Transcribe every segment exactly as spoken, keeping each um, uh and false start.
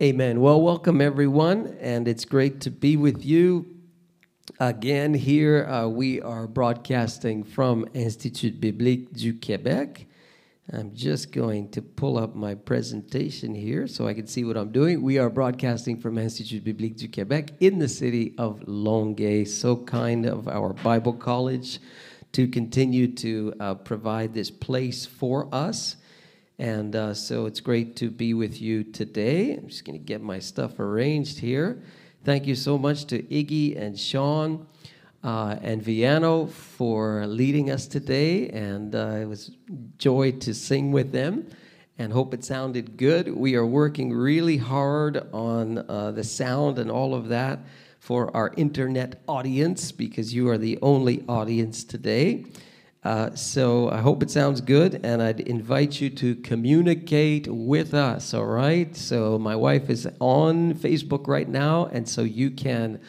Amen. Well, welcome everyone, and it's great to be with you again here. Uh, we are broadcasting from Institut Biblique du Québec. I'm just going to pull up my presentation here so I can see what I'm doing. We are broadcasting from Institut Biblique du Québec in the city of Longueuil. So kind of our Bible college to continue to uh, provide this place for us. And uh, so it's great to be with you today. I'm just going to get my stuff arranged here. Thank you so much to Iggy and Sean uh, and Viano for leading us today. And uh, it was a joy to sing with them and hope it sounded good. We are working really hard on uh, the sound and all of that for our internet audience because you are the only audience today. Uh, so I hope it sounds good, and I'd invite you to communicate with us, all right? So my wife is on Facebook right now, and so you can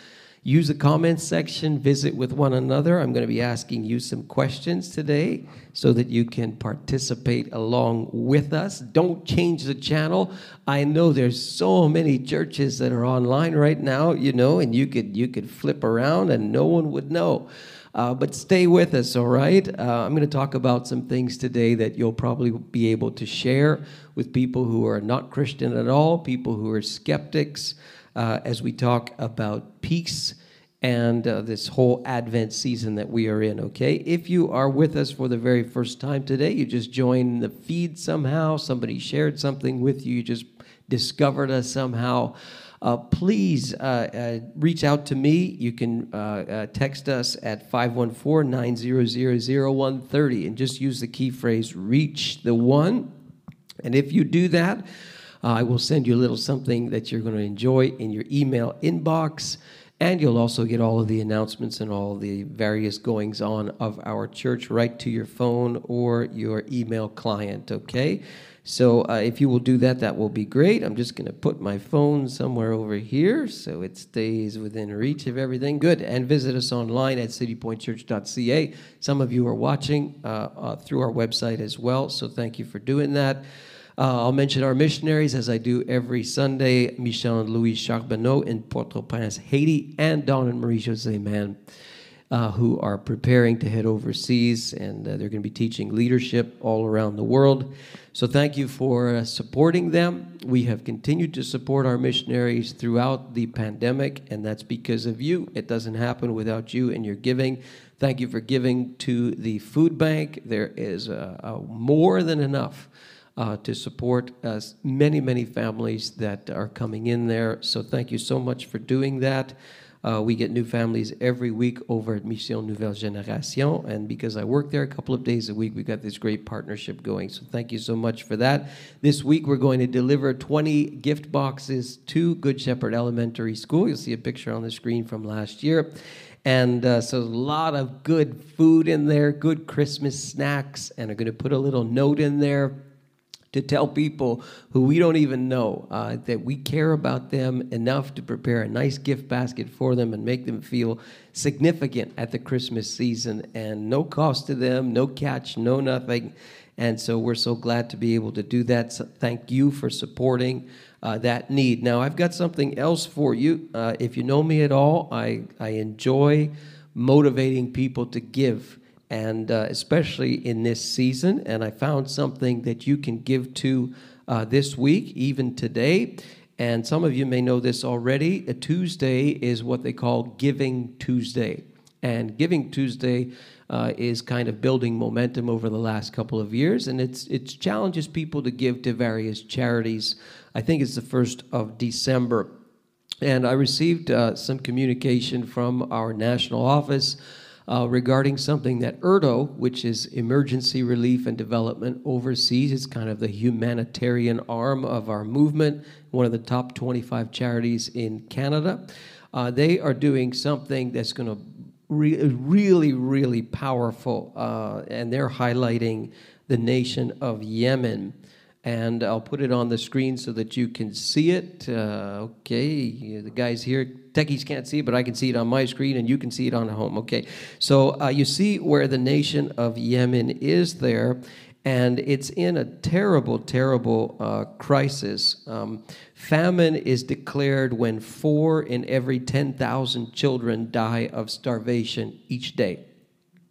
use the comments section, visit with one another. I'm going to be asking you some questions today so that you can participate along with us. Don't change the channel. I know there's so many churches that are online right now, you know, and you could you could flip around and no one would know. Uh, but stay with us, all right? Uh, I'm going to talk about some things today that you'll probably be able to share with people who are not Christian at all, people who are skeptics, uh, as we talk about peace and uh, this whole Advent season that we are in, okay? If you are with us for the very first time today, you just joined the feed somehow, somebody shared something with you, you just discovered us somehow. Uh, please uh, uh, reach out to me. You can uh, uh, text us at five one four, nine zero zero, zero one three zero and just use the key phrase, reach the one. And if you do that, uh, I will send you a little something that you're going to enjoy in your email inbox. And you'll also get all of the announcements and all the various goings-on of our church right to your phone or your email client, okay? So uh, if you will do that, that will be great. I'm just going to put my phone somewhere over here so it stays within reach of everything. Good. And visit us online at city point church dot c a. Some of you are watching uh, uh, through our website as well, so thank you for doing that. Uh, I'll mention our missionaries, as I do every Sunday, Michel Charbonneau in Port-au-Prince, Haiti, and Don and Marie-José Man, uh, who are preparing to head overseas, and uh, they're going to be teaching leadership all around the world. So thank you for uh, supporting them. We have continued to support our missionaries throughout the pandemic, and that's because of you. It doesn't happen without you and your giving. Thank you for giving to the food bank. There is uh, uh, more than enough Uh, to support us, many, many families that are coming in there. So thank you so much for doing that. Uh, we get new families every week over at Mission Nouvelle Génération, and because I work there a couple of days a week, we've got this great partnership going. So thank you so much for that. This week, we're going to deliver twenty gift boxes to Good Shepherd Elementary School. You'll see a picture on the screen from last year. And uh, so a lot of good food in there, good Christmas snacks, and I'm going to put a little note in there to tell people who we don't even know uh, that we care about them enough to prepare a nice gift basket for them and make them feel significant at the Christmas season, and no cost to them, no catch, no nothing. And so we're so glad to be able to do that. So thank you for supporting uh, that need. Now, I've got something else for you. Uh, if you know me at all, I, I enjoy motivating people to give, and uh, especially in this season. And I found something that you can give to uh, this week, even today. And some of you may know this already. A Tuesday is what they call Giving Tuesday. And Giving Tuesday uh, is kind of building momentum over the last couple of years. And it's it challenges people to give to various charities. I think it's the first of December. And I received uh, some communication from our national office Uh, regarding something that ERDO, which is Emergency Relief and Development Overseas, is kind of the humanitarian arm of our movement, one of the top twenty-five charities in Canada. Uh, they are doing something that's going to re- really, really powerful, uh, and they're highlighting the nation of Yemen. And I'll put it on the screen so that you can see it. Uh, okay, the guys here, techies can't see it, but I can see it on my screen, and you can see it on home. Okay, so uh, you see where the nation of Yemen is there, and it's in a terrible, terrible uh, crisis. Um, famine is declared when four in every ten thousand children die of starvation each day.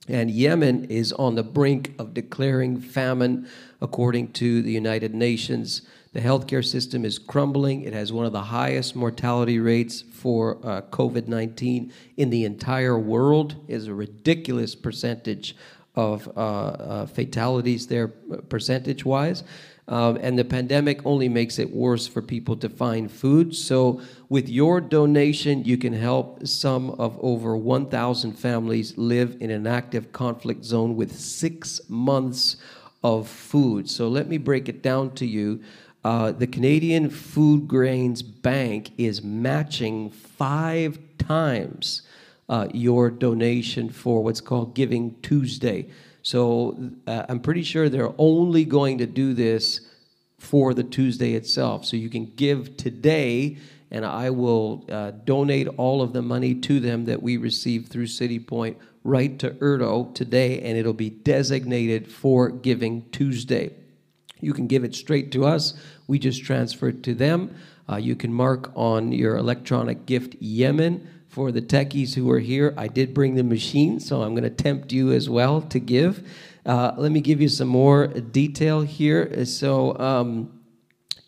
And Yemen is on the brink of declaring famine, according to the United Nations. The healthcare system is crumbling. It has one of the highest mortality rates for uh, COVID nineteen in the entire world. It's a ridiculous percentage of uh, uh, fatalities there, percentage-wise. Um, and the pandemic only makes it worse for people to find food. So with your donation, you can help some of over one thousand families live in an active conflict zone with six months of food. So let me break it down to you. Uh, the Canadian Food Grains Bank is matching five times uh, your donation for what's called Giving Tuesday. So uh, I'm pretty sure they're only going to do this for the Tuesday itself. So you can give today, and I will uh, donate all of the money to them that we receive through City Point right to Erdo today, and it'll be designated for Giving Tuesday. You can give it straight to us. We just transfer it to them. Uh, you can mark on your electronic gift Yemen. For the techies who are here, I did bring the machine, so I'm going to tempt you as well to give. Uh, let me give you some more detail here. So um,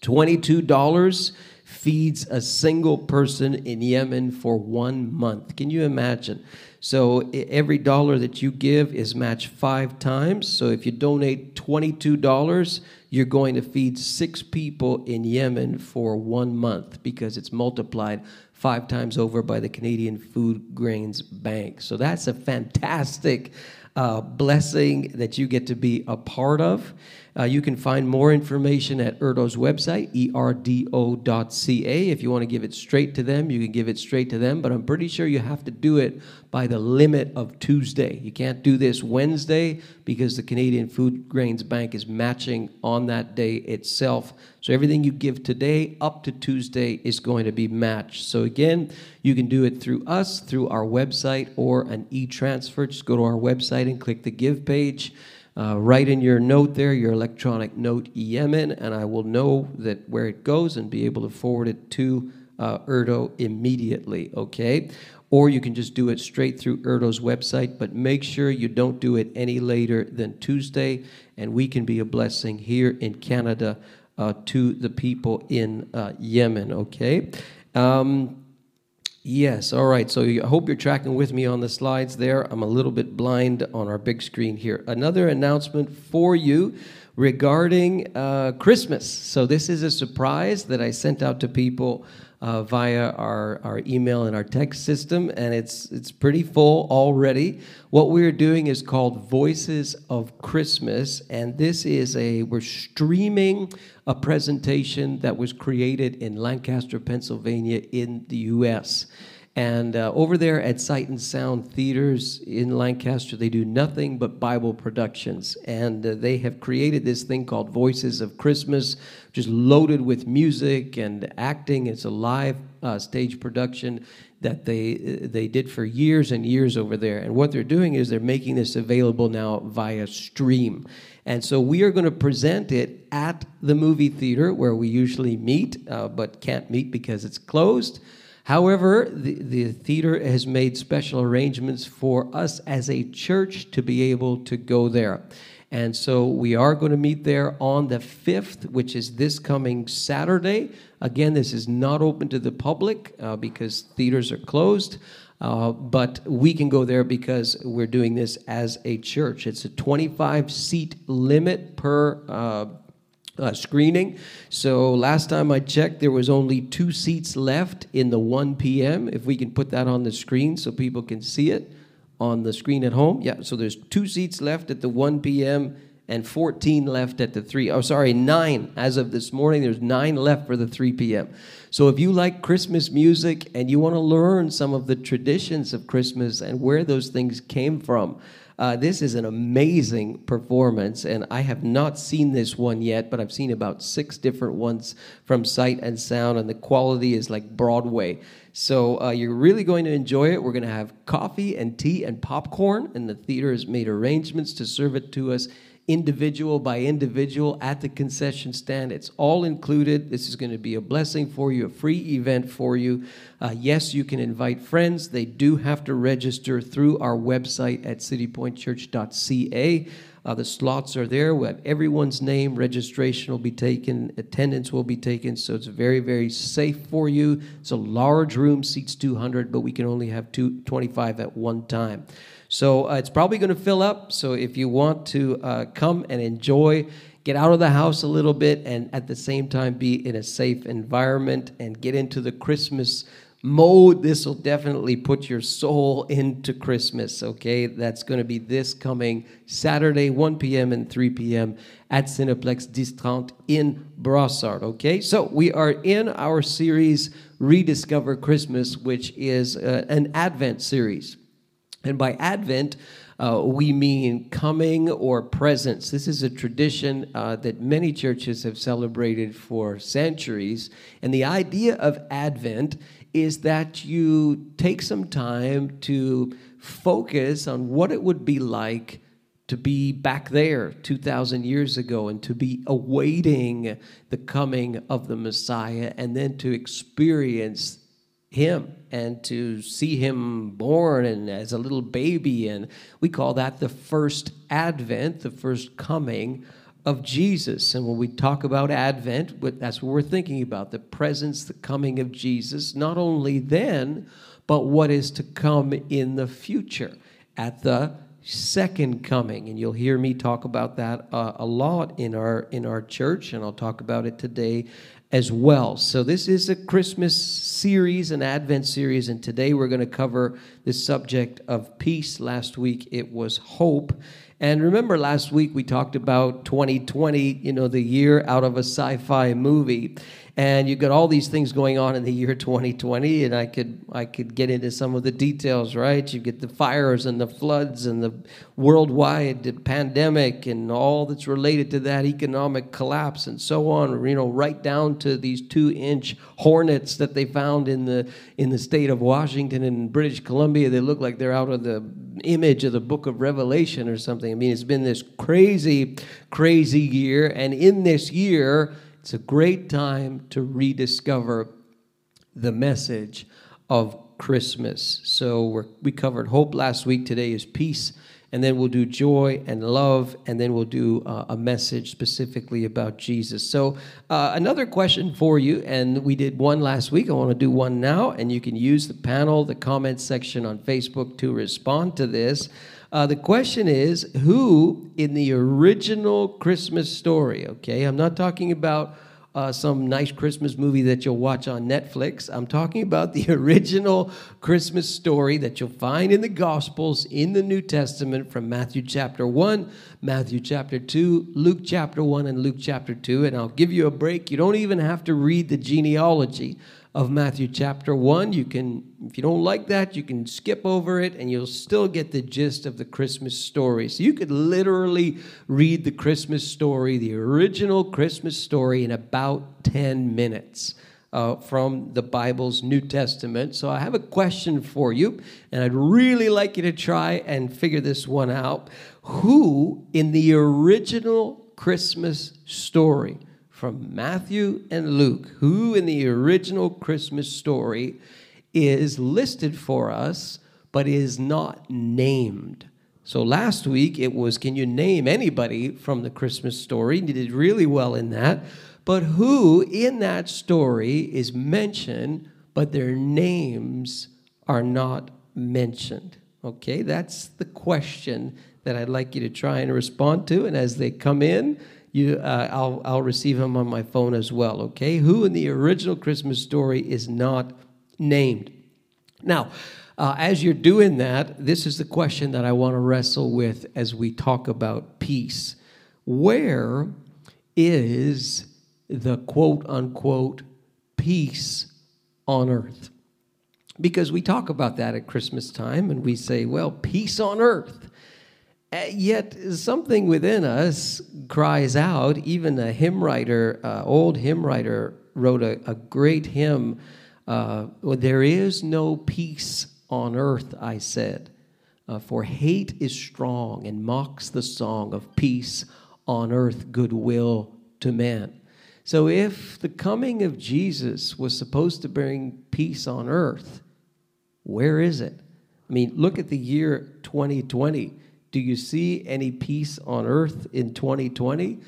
twenty-two dollars feeds a single person in Yemen for one month. Can you imagine? So every dollar that you give is matched five times. So if you donate twenty-two dollars, you're going to feed six people in Yemen for one month because it's multiplied five times over by the Canadian Food Grains Bank. So that's a fantastic uh, blessing that you get to be a part of. Uh, you can find more information at Erdo's website, erdo dot c a. If you want to give it straight to them, you can give it straight to them, but I'm pretty sure you have to do it by the limit of Tuesday. You can't do this Wednesday because the Canadian Food Grains Bank is matching on that day itself. So everything you give today up to Tuesday is going to be matched. So again, you can do it through us, through our website, or an e-transfer. Just go to our website and click the Give page. Uh, write in your note there, your electronic note, Yemen, and I will know that where it goes and be able to forward it to uh, Erdo immediately, okay? Or you can just do it straight through Erdo's website, but make sure you don't do it any later than Tuesday, and we can be a blessing here in Canada uh, to the people in uh, Yemen, okay? Um, Yes, all right, so I hope you're tracking with me on the slides there. I'm a little bit blind on our big screen here. Another announcement for you regarding uh, Christmas. So this is a surprise that I sent out to people uh, via our, our email and our text system, and it's, it's pretty full already. What we're doing is called Voices of Christmas, and this is a, we're streaming a presentation that was created in Lancaster, Pennsylvania in the U S And uh, over there at Sight and Sound Theaters in Lancaster, they do nothing but Bible productions. And uh, they have created this thing called Voices of Christmas, just loaded with music and acting. It's a live uh, stage production that they they did for years and years over there. And what they're doing is they're making this available now via stream. And so we are going to present it at the movie theater where we usually meet, uh, but can't meet because it's closed. However, the, the theater has made special arrangements for us as a church to be able to go there. And so we are going to meet there on the fifth, which is this coming Saturday. Again, this is not open to the public uh, because theaters are closed, uh, but we can go there because we're doing this as a church. It's a twenty-five seat limit per uh Uh, screening. So last time I checked, there was only two seats left in the one p m If we can put that on the screen so people can see it on the screen at home. Yeah, so there's two seats left at the one p m and fourteen left at the three. Oh, sorry, nine. As of this morning, there's nine left for the three p m So if you like Christmas music and you want to learn some of the traditions of Christmas and where those things came from, Uh, this is an amazing performance, and I have not seen this one yet, but I've seen about six different ones from Sight and Sound, and the quality is like Broadway. So uh, you're really going to enjoy it. We're going to have coffee and tea and popcorn, and the theater has made arrangements to serve it to us individual by individual at the concession stand. It's all included. This is going to be a blessing for you, a free event for you. Uh, yes, you can invite friends. They do have to register through our website at city point church dot c a. Uh, the slots are there. We have everyone's name. Registration will be taken. Attendance will be taken. So it's very, very safe for you. It's a large room, seats two hundred, but we can only have two twenty-five at one time. So uh, it's probably going to fill up. So if you want to uh, come and enjoy, get out of the house a little bit, and at the same time be in a safe environment and get into the Christmas mode, this will definitely put your soul into Christmas, okay? That's going to be this coming Saturday, one p.m. and three p.m. at Cineplex dix trente in Brossard, okay? So we are in our series, Rediscover Christmas, which is uh, an Advent series. And by Advent, uh, we mean coming or presence. This is a tradition uh, that many churches have celebrated for centuries. And the idea of Advent is that you take some time to focus on what it would be like to be back there two thousand years ago and to be awaiting the coming of the Messiah and then to experience him and to see him born and as a little baby. And we call that the first Advent, the first coming of Jesus. And when we talk about Advent, that's what we're thinking about, the presence, the coming of Jesus, not only then, but what is to come in the future at the second coming. And you'll hear me talk about that uh, a lot in our in our church, and I'll talk about it today as well. So this is a Christmas series, an Advent series, and today we're going to cover the subject of peace. Last week it was hope. And remember last week we talked about twenty twenty, you know, the year out of a sci-fi movie. And you've got all these things going on in the year twenty twenty, and I could I could get into some of the details, right? You get the fires and the floods and the worldwide pandemic and all that's related to that, economic collapse and so on, you know, right down to these two-inch hornets that they found in the in the state of Washington and British Columbia. They look like they're out of the image of the book of Revelation or something. I mean, it's been this crazy, crazy year, and in this year, it's a great time to rediscover the message of Christmas. So we're, we covered hope last week. Today is peace. And then we'll do joy and love. And then we'll do uh, a message specifically about Jesus. So uh, another question for you. And we did one last week. I want to do one now. And you can use the panel, the comment section on Facebook to respond to this. Uh, the question is, who in the original Christmas story, okay? I'm not talking about uh, some nice Christmas movie that you'll watch on Netflix. I'm talking about the original Christmas story that you'll find in the Gospels, in the New Testament, from Matthew chapter one, Matthew chapter two, Luke chapter one, and Luke chapter two. And I'll give you a break. You don't even have to read the genealogy of Matthew chapter one. You can, if you don't like that, you can skip over it and you'll still get the gist of the Christmas story. So you could literally read the Christmas story, the original Christmas story, in about ten minutes uh, from the Bible's New Testament. So I have a question for you, and I'd really like you to try and figure this one out. Who in the original Christmas story from Matthew and Luke, who in the original Christmas story is listed for us, but is not named? So last week it was, can you name anybody from the Christmas story? You did really well in that. But who in that story is mentioned, but their names are not mentioned? Okay, that's the question that I'd like you to try and respond to. And as they come in, You, uh, I'll, I'll receive them on my phone as well, okay? Who in the original Christmas story is not named? Now, uh, as you're doing that, this is the question that I want to wrestle with as we talk about peace. Where is the quote-unquote peace on earth? Because we talk about that at Christmas time, and we say, well, peace on earth. Uh, yet something within us cries out. Even a hymn writer, uh, old hymn writer, wrote a, a great hymn. Uh, "There is no peace on earth," I said, Uh, for hate is strong and mocks the song of peace on earth, goodwill to men. So if the coming of Jesus was supposed to bring peace on earth, where is it? I mean, look at the year twenty twenty. Do you see any peace on earth in twenty twenty?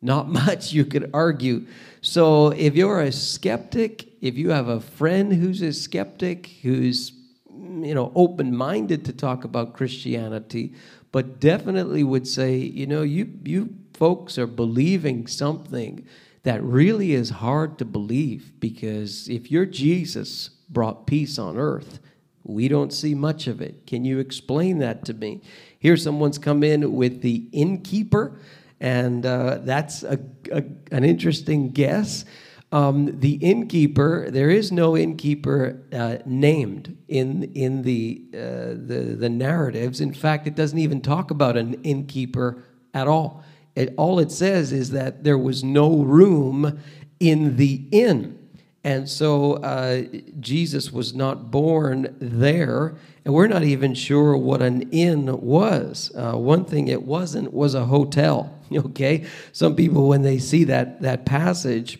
Not much, you could argue. So if you're a skeptic, if you have a friend who's a skeptic, who's, you know, open-minded to talk about Christianity, but definitely would say, you know, you you folks are believing something that really is hard to believe, because if your Jesus brought peace on earth, we don't see much of it. Can you explain that to me? Here someone's come in with the innkeeper, and uh, that's a, a, an interesting guess. Um, the innkeeper, there is no innkeeper uh, named in in the, uh, the the narratives. In fact, it doesn't even talk about an innkeeper at all. It, all it says is that there was no room in the inn. And so uh, Jesus was not born there, and we're not even sure what an inn was. Uh, one thing it wasn't was a hotel, okay? Some people, when they see that, that passage,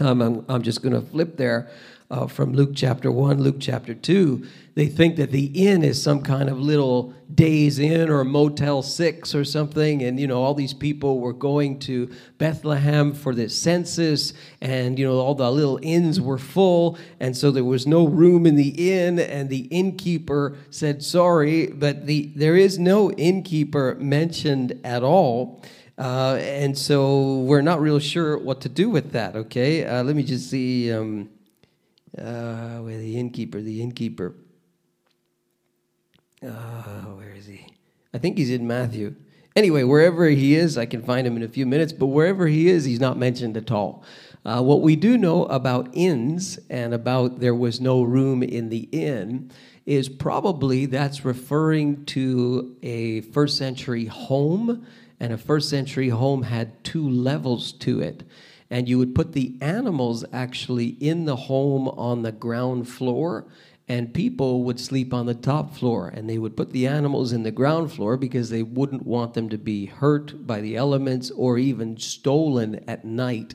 um, I'm, I'm just going to flip there uh, from Luke chapter one, Luke chapter two, they think that the inn is some kind of little Days Inn or Motel six or something. And, you know, all these people were going to Bethlehem for the census, and, you know, all the little inns were full. And so there was no room in the inn. And the innkeeper said, sorry, but the there is no innkeeper mentioned at all. Uh, and so we're not real sure what to do with that, okay? Uh, let me just see. Um, uh, where the innkeeper, the innkeeper. Uh, where is he? I think he's in Matthew. Anyway, wherever he is, I can find him in a few minutes, but wherever he is, he's not mentioned at all. Uh, what we do know about inns and about there was no room in the inn is probably that's referring to a first century home, and a first century home had two levels to it. And you would put the animals actually in the home on the ground floor, and people would sleep on the top floor, and they would put the animals in the ground floor because they wouldn't want them to be hurt by the elements or even stolen at night.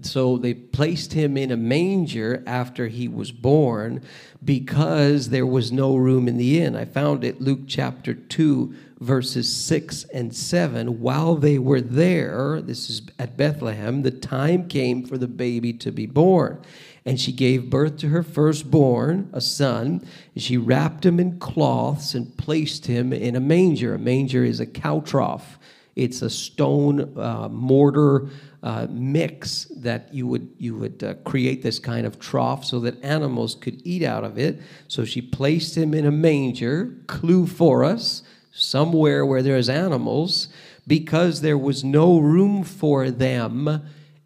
So they placed him in a manger after he was born because there was no room in the inn. I found it, Luke chapter two, verses six and seven. While they were there, this is at Bethlehem, the time came for the baby to be born. And she gave birth to her firstborn, a son, and she wrapped him in cloths and placed him in a manger. A manger is a cow trough. It's a stone uh, mortar uh, mix that you would you would uh, create this kind of trough so that animals could eat out of it. So she placed him in a manger, clue for us, somewhere where there's animals, because there was no room for them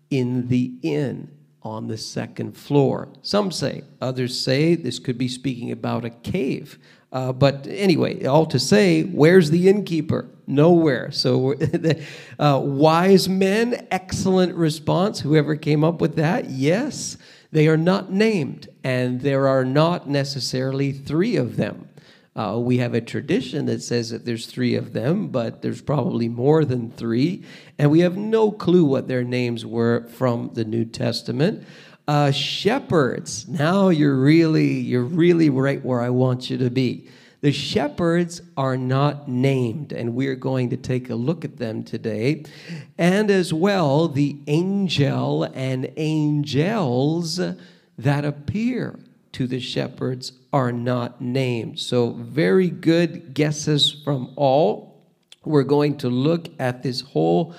in the inn on the second floor. Some say, others say this could be speaking about a cave. Uh, but anyway, all to say, where's the innkeeper? Nowhere. So uh, wise men, excellent response. Whoever came up with that, yes, they are not named. And there are not necessarily three of them. Uh, we have a tradition that says that there's three of them, but there's probably more than three, and we have no clue what their names were from the New Testament. Uh, shepherds. Now you're really, you're really right where I want you to be. The shepherds are not named, and we're going to take a look at them today. And as well, the angel and angels that appear to the shepherds are not named. So very good guesses from all. We're going to look at this whole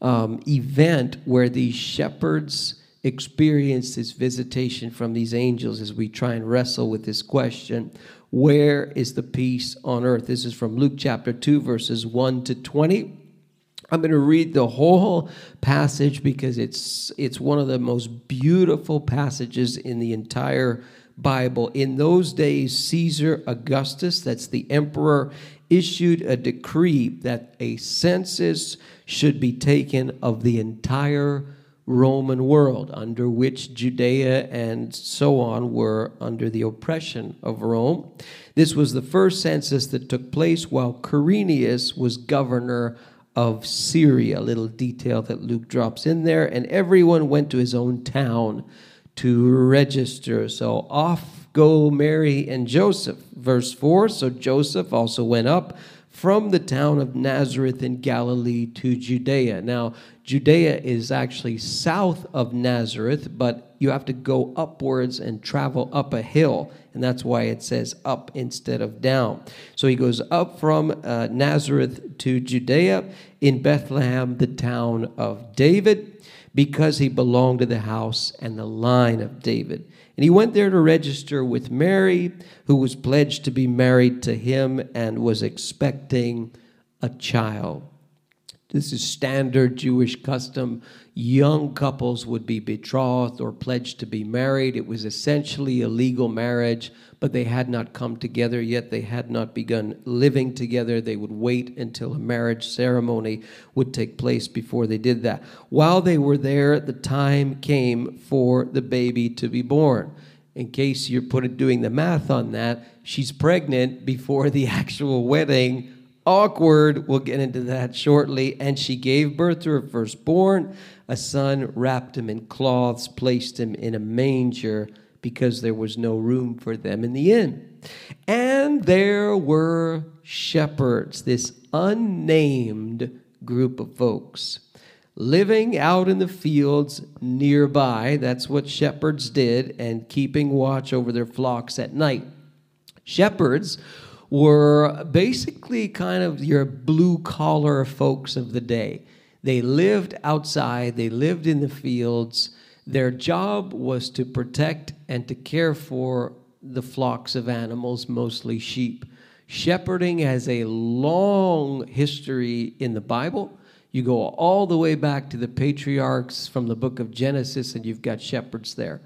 um, event where these shepherds experience this visitation from these angels as we try and wrestle with this question, where is the peace on earth? This is from Luke chapter two, verses one to twenty. I'm going to read the whole passage because it's it's one of the most beautiful passages in the entire Bible. In those days, Caesar Augustus, that's the emperor, issued a decree that a census should be taken of the entire Roman world, under which Judea and so on were under the oppression of Rome. This was the first census that took place while Quirinius was governor of Syria, a little detail that Luke drops in there, and everyone went to his own town to register. So off go Mary and Joseph. Verse four, so Joseph also went up from the town of Nazareth in Galilee to Judea. Now, Judea is actually south of Nazareth, but you have to go upwards and travel up a hill, and that's why it says up instead of down. So he goes up from uh, Nazareth to Judea in Bethlehem, the town of David, because he belonged to the house and the line of David. And he went there to register with Mary, who was pledged to be married to him and was expecting a child. This is standard Jewish custom. Young couples would be betrothed or pledged to be married. It was essentially a legal marriage, but they had not come together yet. They had not begun living together. They would wait until a marriage ceremony would take place before they did that. While they were there, the time came for the baby to be born. In case you're put doing the math on that, she's pregnant before the actual wedding. Awkward, we'll get into that shortly. And she gave birth to her firstborn, a son, wrapped him in cloths, placed him in a manger because there was no room for them in the inn. And there were shepherds, this unnamed group of folks, living out in the fields nearby. That's what shepherds did, and keeping watch over their flocks at night. Shepherds were basically kind of your blue-collar folks of the day. They lived outside, they lived in the fields. Their job was to protect and to care for the flocks of animals, mostly sheep. Shepherding has a long history in the Bible. You go all the way back to the patriarchs from the book of Genesis, and you've got shepherds there.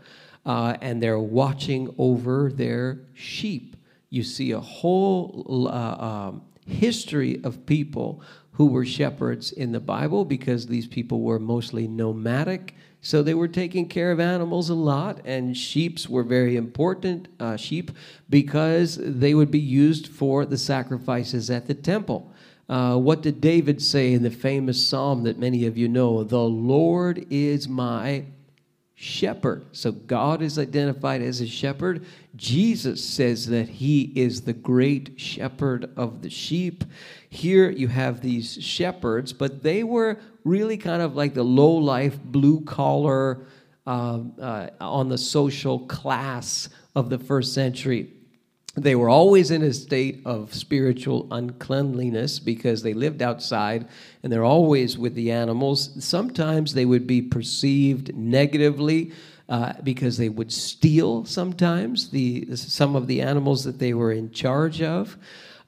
Uh, and they're watching over their sheep. You see a whole uh, um, history of people who were shepherds in the Bible, because these people were mostly nomadic. So they were taking care of animals a lot, and sheep were very important, uh, sheep, because they would be used for the sacrifices at the temple. Uh, what did David say in the famous psalm that many of you know? The Lord is my shepherd. So God is identified as a shepherd. Jesus says that he is the great shepherd of the sheep. Here you have these shepherds, but they were really kind of like the low-life, blue-collar, uh, uh, on the social class of the first century. They were always in a state of spiritual uncleanliness because they lived outside and they're always with the animals. Sometimes they would be perceived negatively uh, because they would steal sometimes the some of the animals that they were in charge of.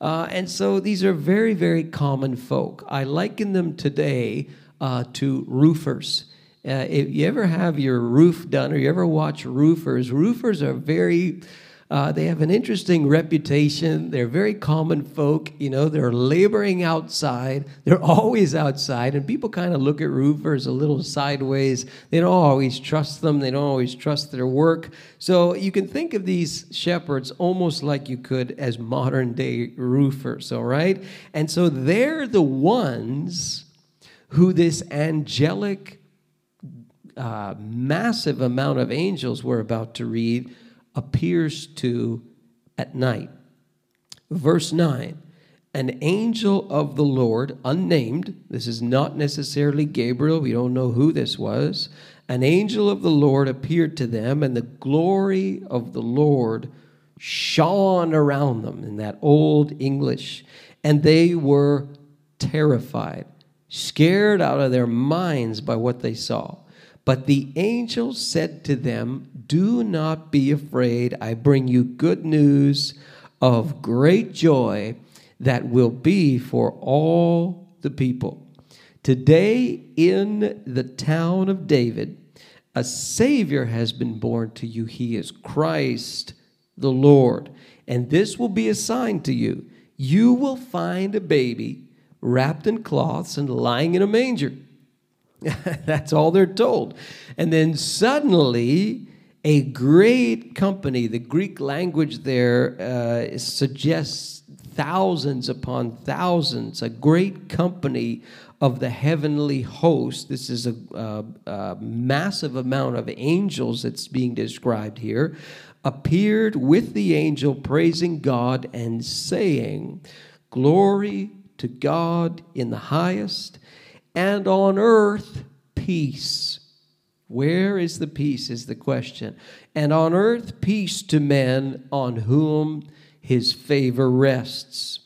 Uh, and so these are very, very common folk. I liken them today uh, to roofers. Uh, if you ever have your roof done or you ever watch roofers, roofers are very... Uh, they have an interesting reputation. They're very common folk. You know, they're laboring outside. They're always outside. And people kind of look at roofers a little sideways. They don't always trust them. They don't always trust their work. So you can think of these shepherds almost like you could as modern-day roofers, all right? And so they're the ones who this angelic, uh, massive amount of angels we're about to read appears to at night. Verse nine, an angel of the Lord, unnamed, this is not necessarily Gabriel, we don't know who this was, an angel of the Lord appeared to them, and the glory of the Lord shone around them, in that old English, and they were terrified, scared out of their minds by what they saw. But the angel said to them, do not be afraid. I bring you good news of great joy that will be for all the people. Today in the town of David, a Savior has been born to you. He is Christ the Lord. And this will be a sign to you. You will find a baby wrapped in cloths and lying in a manger. That's all they're told. And then suddenly, a great company, the Greek language there uh, suggests thousands upon thousands, a great company of the heavenly host. This is a, a, a massive amount of angels that's being described here, appeared with the angel praising God and saying, "Glory to God in the highest, and on earth peace." Where is the peace is the question. "And on earth peace to men on whom his favor rests."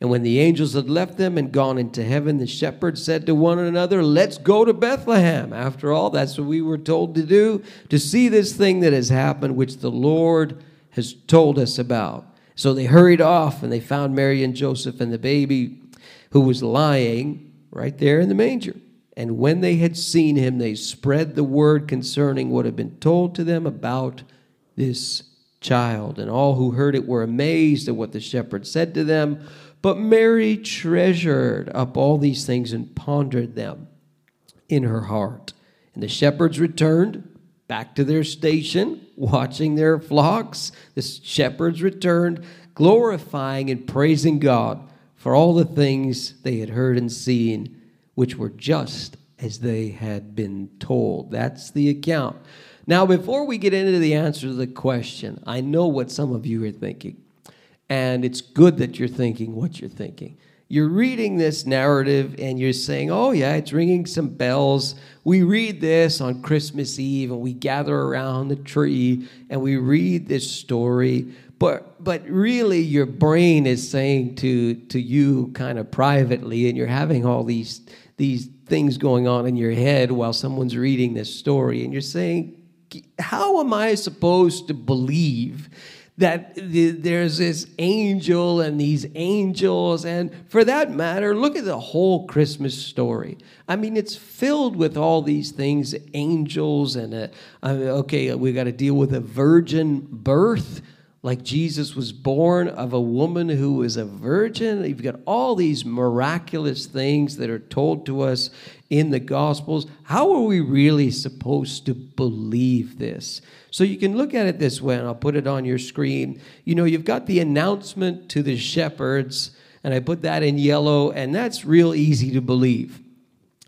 And when the angels had left them and gone into heaven, the shepherds said to one another, "Let's go to Bethlehem." After all, that's what we were told to do, to see this thing that has happened, which the Lord has told us about. So they hurried off, and they found Mary and Joseph and the baby, who was lying right there in the manger. And when they had seen him, they spread the word concerning what had been told to them about this child. And all who heard it were amazed at what the shepherds said to them. But Mary treasured up all these things and pondered them in her heart. And the shepherds returned back to their station, watching their flocks. The shepherds returned, glorifying and praising God for all the things they had heard and seen, which were just as they had been told. That's the account. Now, before we get into the answer to the question, I know what some of you are thinking. And it's good that you're thinking what you're thinking. You're reading this narrative and you're saying, oh yeah, it's ringing some bells. We read this on Christmas Eve and we gather around the tree and we read this story. But but really your brain is saying to, to you kind of privately, and you're having all these, these things going on in your head while someone's reading this story. And you're saying, how am I supposed to believe that there's this angel and these angels, and for that matter, look at the whole Christmas story. I mean, it's filled with all these things, angels, and a, I mean, okay, we got to deal with a virgin birth, like Jesus was born of a woman who was a virgin. You've got all these miraculous things that are told to us in the Gospels. How are we really supposed to believe this? So you can look at it this way, and I'll put it on your screen. You know, you've got the announcement to the shepherds, and I put that in yellow, and that's real easy to believe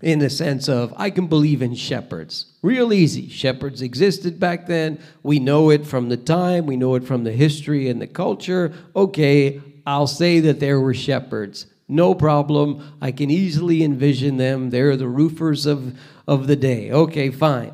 in the sense of I can believe in shepherds. Real easy. Shepherds existed back then. We know it from the time. We know it from the history and the culture. Okay, I'll say that there were shepherds. No problem. I can easily envision them. They're the roofers of, of the day. Okay, fine.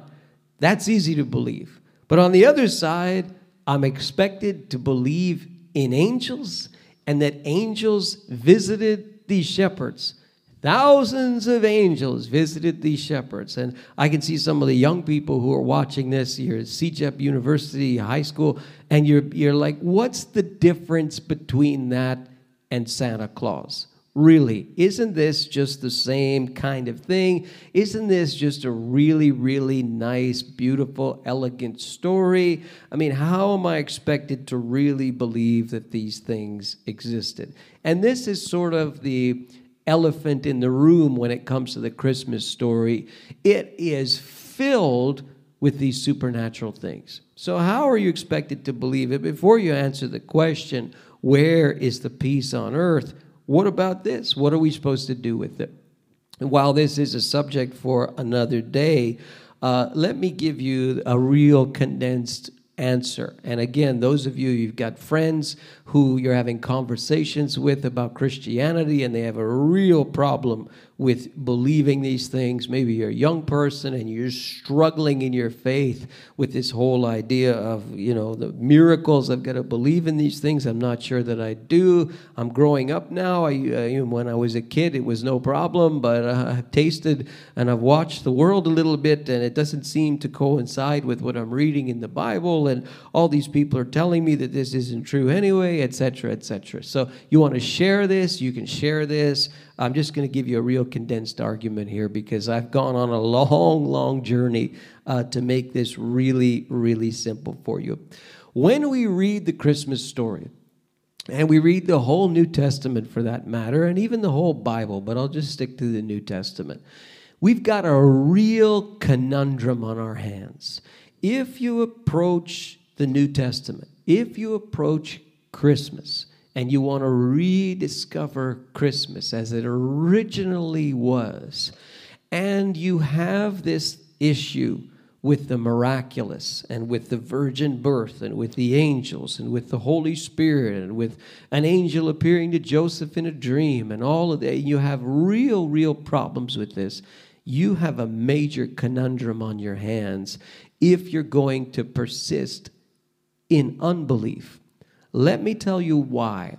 That's easy to believe. But on the other side, I'm expected to believe in angels and that angels visited these shepherds. Thousands of angels visited these shepherds. And I can see some of the young people who are watching this. You're at C J E P University, high school, and you're, you're like, what's the difference between that and Santa Claus? Really, isn't this just the same kind of thing? Isn't this just a really, really nice, beautiful, elegant story? I mean, how am I expected to really believe that these things existed? And this is sort of the elephant in the room when it comes to the Christmas story. It is filled with these supernatural things. So how are you expected to believe it? Before you answer the question, where is the peace on earth? What about this? What are we supposed to do with it? And while this is a subject for another day, uh, let me give you a real condensed answer. And again, those of you, you've got friends who you're having conversations with about Christianity, and they have a real problem with believing these things. Maybe you're a young person and you're struggling in your faith with this whole idea of, you know, the miracles. I've got to believe in these things. I'm not sure that I do. I'm growing up now. I, uh, when I was a kid, it was no problem, but uh, I've tasted and I've watched the world a little bit, and it doesn't seem to coincide with what I'm reading in the Bible, and all these people are telling me that this isn't true anyway, et cetera, et cetera. So you want to share this, you can share this. I'm just going to give you a real condensed argument here because I've gone on a long, long journey uh, to make this really, really simple for you. When we read the Christmas story, and we read the whole New Testament for that matter, and even the whole Bible, but I'll just stick to the New Testament, we've got a real conundrum on our hands. If you approach the New Testament, if you approach Christmas, and you want to rediscover Christmas as it originally was, and you have this issue with the miraculous and with the virgin birth and with the angels and with the Holy Spirit and with an angel appearing to Joseph in a dream and all of that, you have real, real problems with this. You have a major conundrum on your hands if you're going to persist in unbelief. Let me tell you why.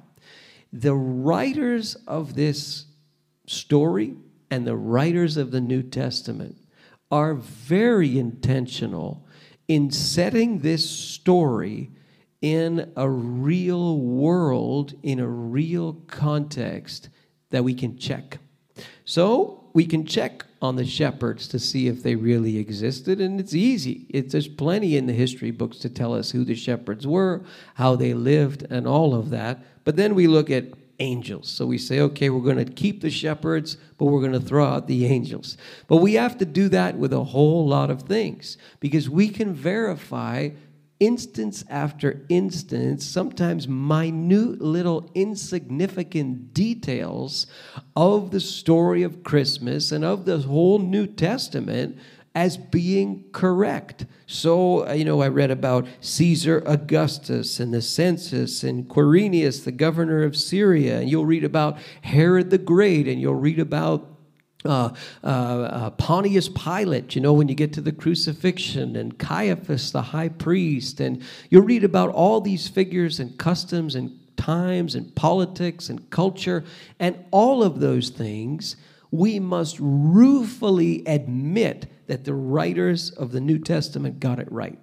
The writers of this story and the writers of the New Testament are very intentional in setting this story in a real world, in a real context that we can check. So we can check on the shepherds to see if they really existed, and it's easy. It's, there's plenty in the history books to tell us who the shepherds were, how they lived, and all of that. But then we look at angels. So we say, okay, we're going to keep the shepherds, but we're going to throw out the angels. But we have to do that with a whole lot of things, because we can verify instance after instance, sometimes minute little insignificant details of the story of Christmas and of the whole New Testament as being correct. So, you know, I read about Caesar Augustus and the census and Quirinius, the governor of Syria, and you'll read about Herod the Great, and you'll read about Uh, uh, uh, Pontius Pilate, you know, when you get to the crucifixion, and Caiaphas, the high priest, and you'll read about all these figures and customs and times and politics and culture and all of those things. We must ruefully admit that the writers of the New Testament got it right.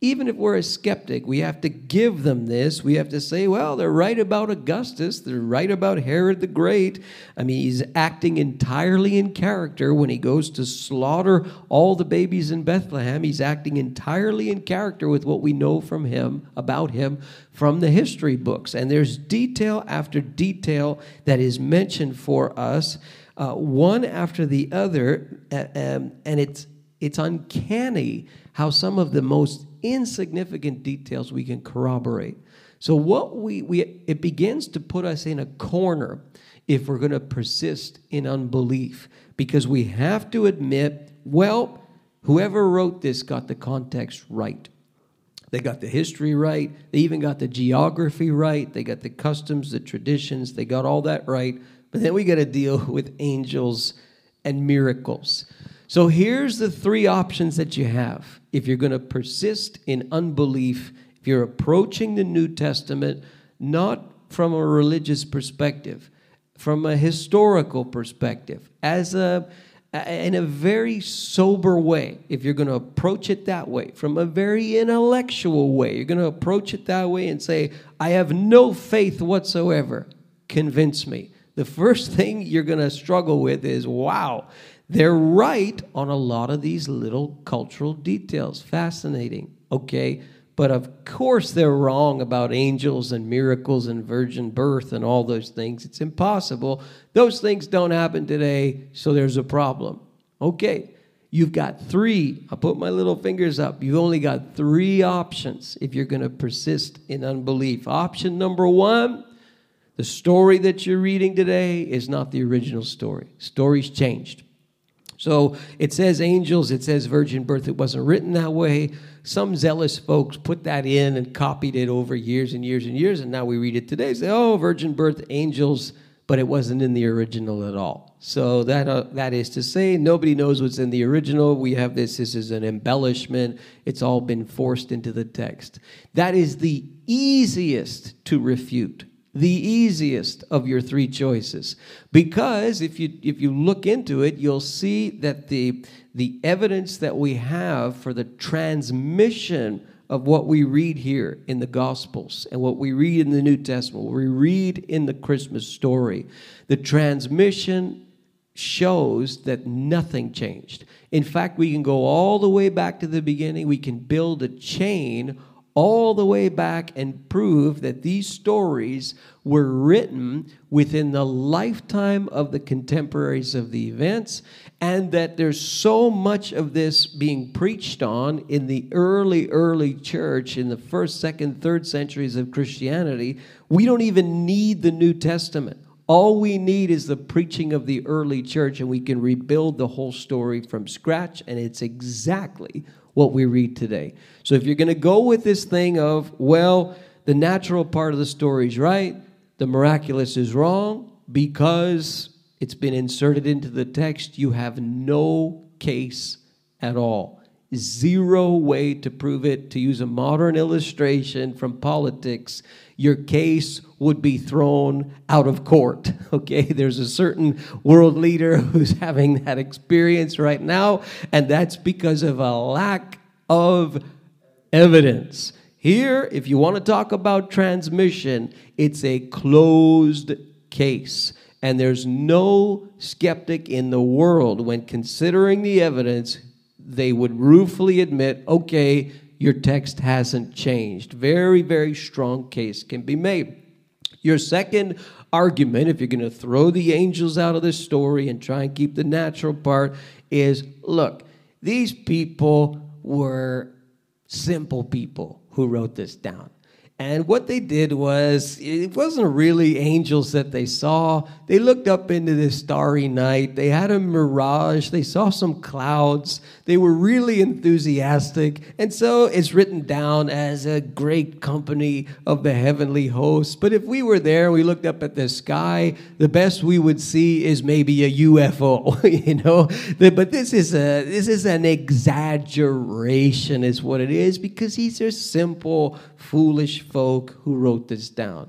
Even if we're a skeptic, we have to give them this. We have to say, well, they're right about Augustus. They're right about Herod the Great. I mean, he's acting entirely in character when he goes to slaughter all the babies in Bethlehem. He's acting entirely in character with what we know from him, about him, from the history books. And there's detail after detail that is mentioned for us, uh, one after the other, and, and it's it's uncanny how some of the most insignificant details we can corroborate. So what we, we it begins to put us in a corner if we're going to persist in unbelief, because we have to admit, well, whoever wrote this got the context right. They got the history right. They even got the geography right. They got the customs, the traditions. They got all that right. But then we got to deal with angels and miracles. So here's the three options that you have if you're going to persist in unbelief, if you're approaching the New Testament, not from a religious perspective, from a historical perspective, as a in a very sober way, if you're going to approach it that way, from a very intellectual way, you're going to approach it that way and say, I have no faith whatsoever. Convince me. The first thing you're going to struggle with is, wow, they're right on a lot of these little cultural details. Fascinating, okay? But of course they're wrong about angels and miracles and virgin birth and all those things. It's impossible. Those things don't happen today, so there's a problem. Okay, you've got three. I'll put my little fingers up. You've only got three options if you're going to persist in unbelief. Option number one, the story that you're reading today is not the original story. Story's changed. So it says angels, it says virgin birth. It wasn't written that way. Some zealous folks put that in and copied it over years and years and years, and now we read it today. Say, oh, virgin birth, angels, but it wasn't in the original at all. So that uh, that is to say, nobody knows what's in the original. We have this. This is an embellishment. It's all been forced into the text. That is the easiest to refute. The easiest of your three choices, because if you if you look into it, you'll see that the the evidence that we have for the transmission of what we read here in the Gospels and what we read in the New Testament, what we read in the Christmas story, the transmission shows that nothing changed. In fact, we can go all the way back to the beginning. We can build a chain all the way back and prove that these stories were written within the lifetime of the contemporaries of the events, and that there's so much of this being preached on in the early, early church in the first, second, third centuries of Christianity. We don't even need the New Testament. All we need is the preaching of the early church, and we can rebuild the whole story from scratch, and it's exactly what we read today. So if you're going to go with this thing of, well, the natural part of the story is right, the miraculous is wrong, because it's been inserted into the text, you have no case at all. Zero way to prove it. To use a modern illustration from politics, your case would be thrown out of court, okay? There's a certain world leader who's having that experience right now, and that's because of a lack of evidence. Here, if you want to talk about transmission, it's a closed case, and there's no skeptic in the world when considering the evidence. They would ruefully admit, okay, your text hasn't changed. Very, very strong case can be made. Your second argument, if you're going to throw the angels out of this story and try and keep the natural part, is, look, these people were simple people who wrote this down. And what they did was, it wasn't really angels that they saw. They looked up into this starry night. They had a mirage. They saw some clouds. They were really enthusiastic. And so it's written down as a great company of the heavenly hosts. But if we were there, we looked up at the sky, the best we would see is maybe a U F O, you know? But this is a this is an exaggeration is what it is, because these are simple, foolish folk who wrote this down.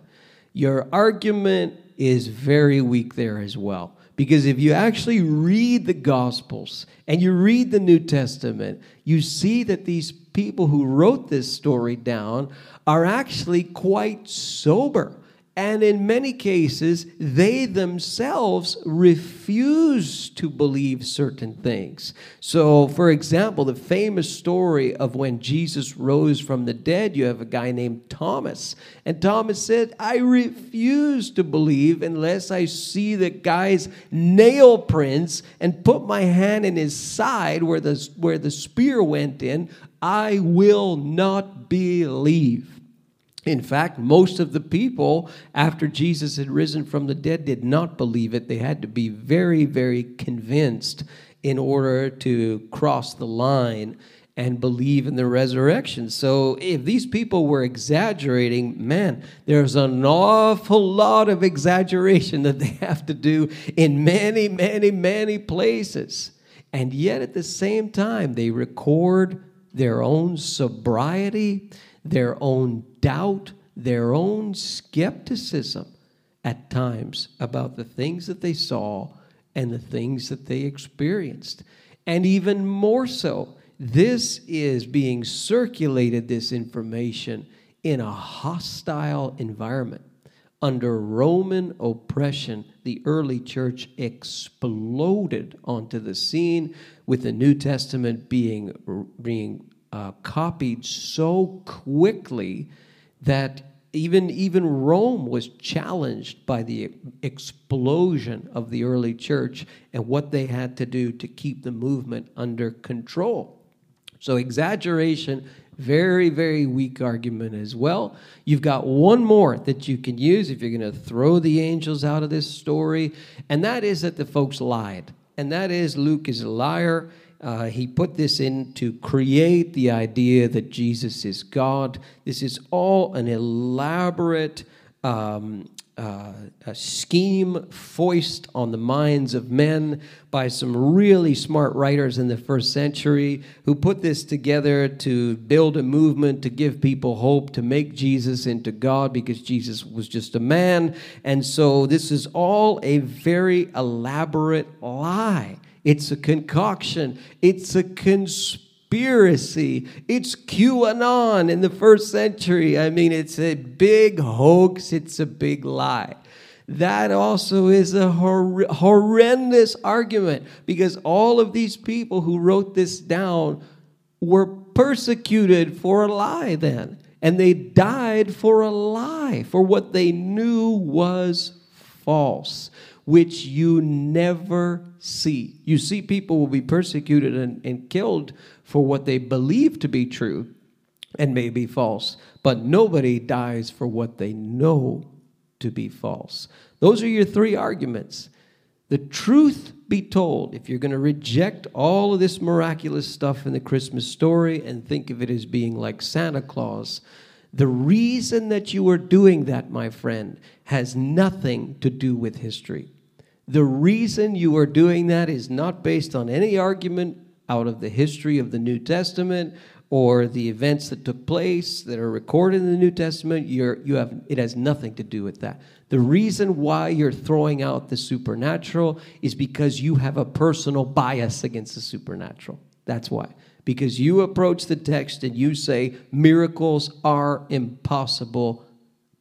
Your argument is very weak there as well, because if you actually read the Gospels and you read the New Testament, you see that these people who wrote this story down are actually quite sober. And in many cases, they themselves refuse to believe certain things. So, for example, the famous story of when Jesus rose from the dead, you have a guy named Thomas. And Thomas said, I refuse to believe unless I see the guy's nail prints and put my hand in his side where the, where the spear went in. I will not believe. In fact, most of the people, after Jesus had risen from the dead, did not believe it. They had to be very, very convinced in order to cross the line and believe in the resurrection. So if these people were exaggerating, man, there's an awful lot of exaggeration that they have to do in many, many, many places. And yet at the same time, they record their own sobriety, their own doubt, their own skepticism at times about the things that they saw and the things that they experienced. And even more so, this is being circulated, this information, in a hostile environment. Under Roman oppression, the early church exploded onto the scene, with the New Testament being being Uh, copied so quickly that even, even Rome was challenged by the explosion of the early church and what they had to do to keep the movement under control. So exaggeration, very, very weak argument as well. You've got one more that you can use if you're going to throw the angels out of this story, and that is that the folks lied. And that is Luke is a liar. Uh, he put this in to create the idea that Jesus is God. This is all an elaborate um, uh, a scheme foist on the minds of men by some really smart writers in the first century who put this together to build a movement, to give people hope, to make Jesus into God, because Jesus was just a man. And so this is all a very elaborate lie. It's a concoction. It's a conspiracy. It's QAnon in the first century. I mean, it's a big hoax. It's a big lie. That also is a hor- horrendous argument, because all of these people who wrote this down were persecuted for a lie then. and they died for a lie, for what they knew was false, which you never see. You see, people will be persecuted and, and killed for what they believe to be true and may be false, but nobody dies for what they know to be false. Those are your three arguments. The truth be told, if you're going to reject all of this miraculous stuff in the Christmas story and think of it as being like Santa Claus, the reason that you are doing that, my friend, has nothing to do with history. The reason you are doing that is not based on any argument out of the history of the New Testament or the events that took place that are recorded in the New Testament. You're, you have, it has nothing to do with that. The reason why you're throwing out the supernatural is because you have a personal bias against the supernatural. That's why. Because you approach the text and you say, miracles are impossible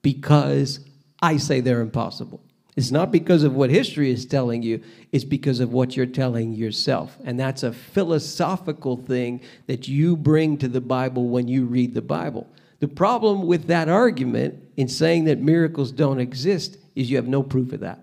because I say they're impossible. It's not because of what history is telling you. It's because of what you're telling yourself. And that's a philosophical thing that you bring to the Bible when you read the Bible. The problem with that argument in saying that miracles don't exist is you have no proof of that.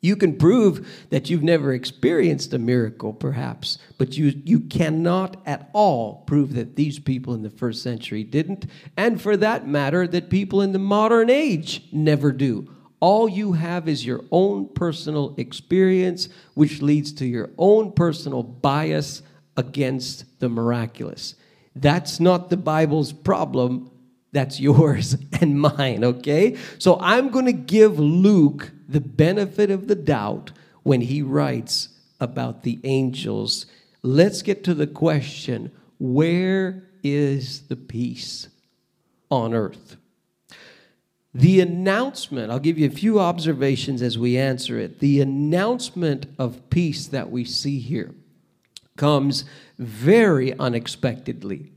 You can prove that you've never experienced a miracle, perhaps, but you, you cannot at all prove that these people in the first century didn't, and for that matter, that people in the modern age never do. All you have is your own personal experience, which leads to your own personal bias against the miraculous. That's not the Bible's problem. That's yours and mine, okay? So I'm going to give Luke the benefit of the doubt when he writes about the angels. Let's get to the question, where is the peace on earth? The announcement, I'll give you a few observations as we answer it. The announcement of peace that we see here comes very unexpectedly.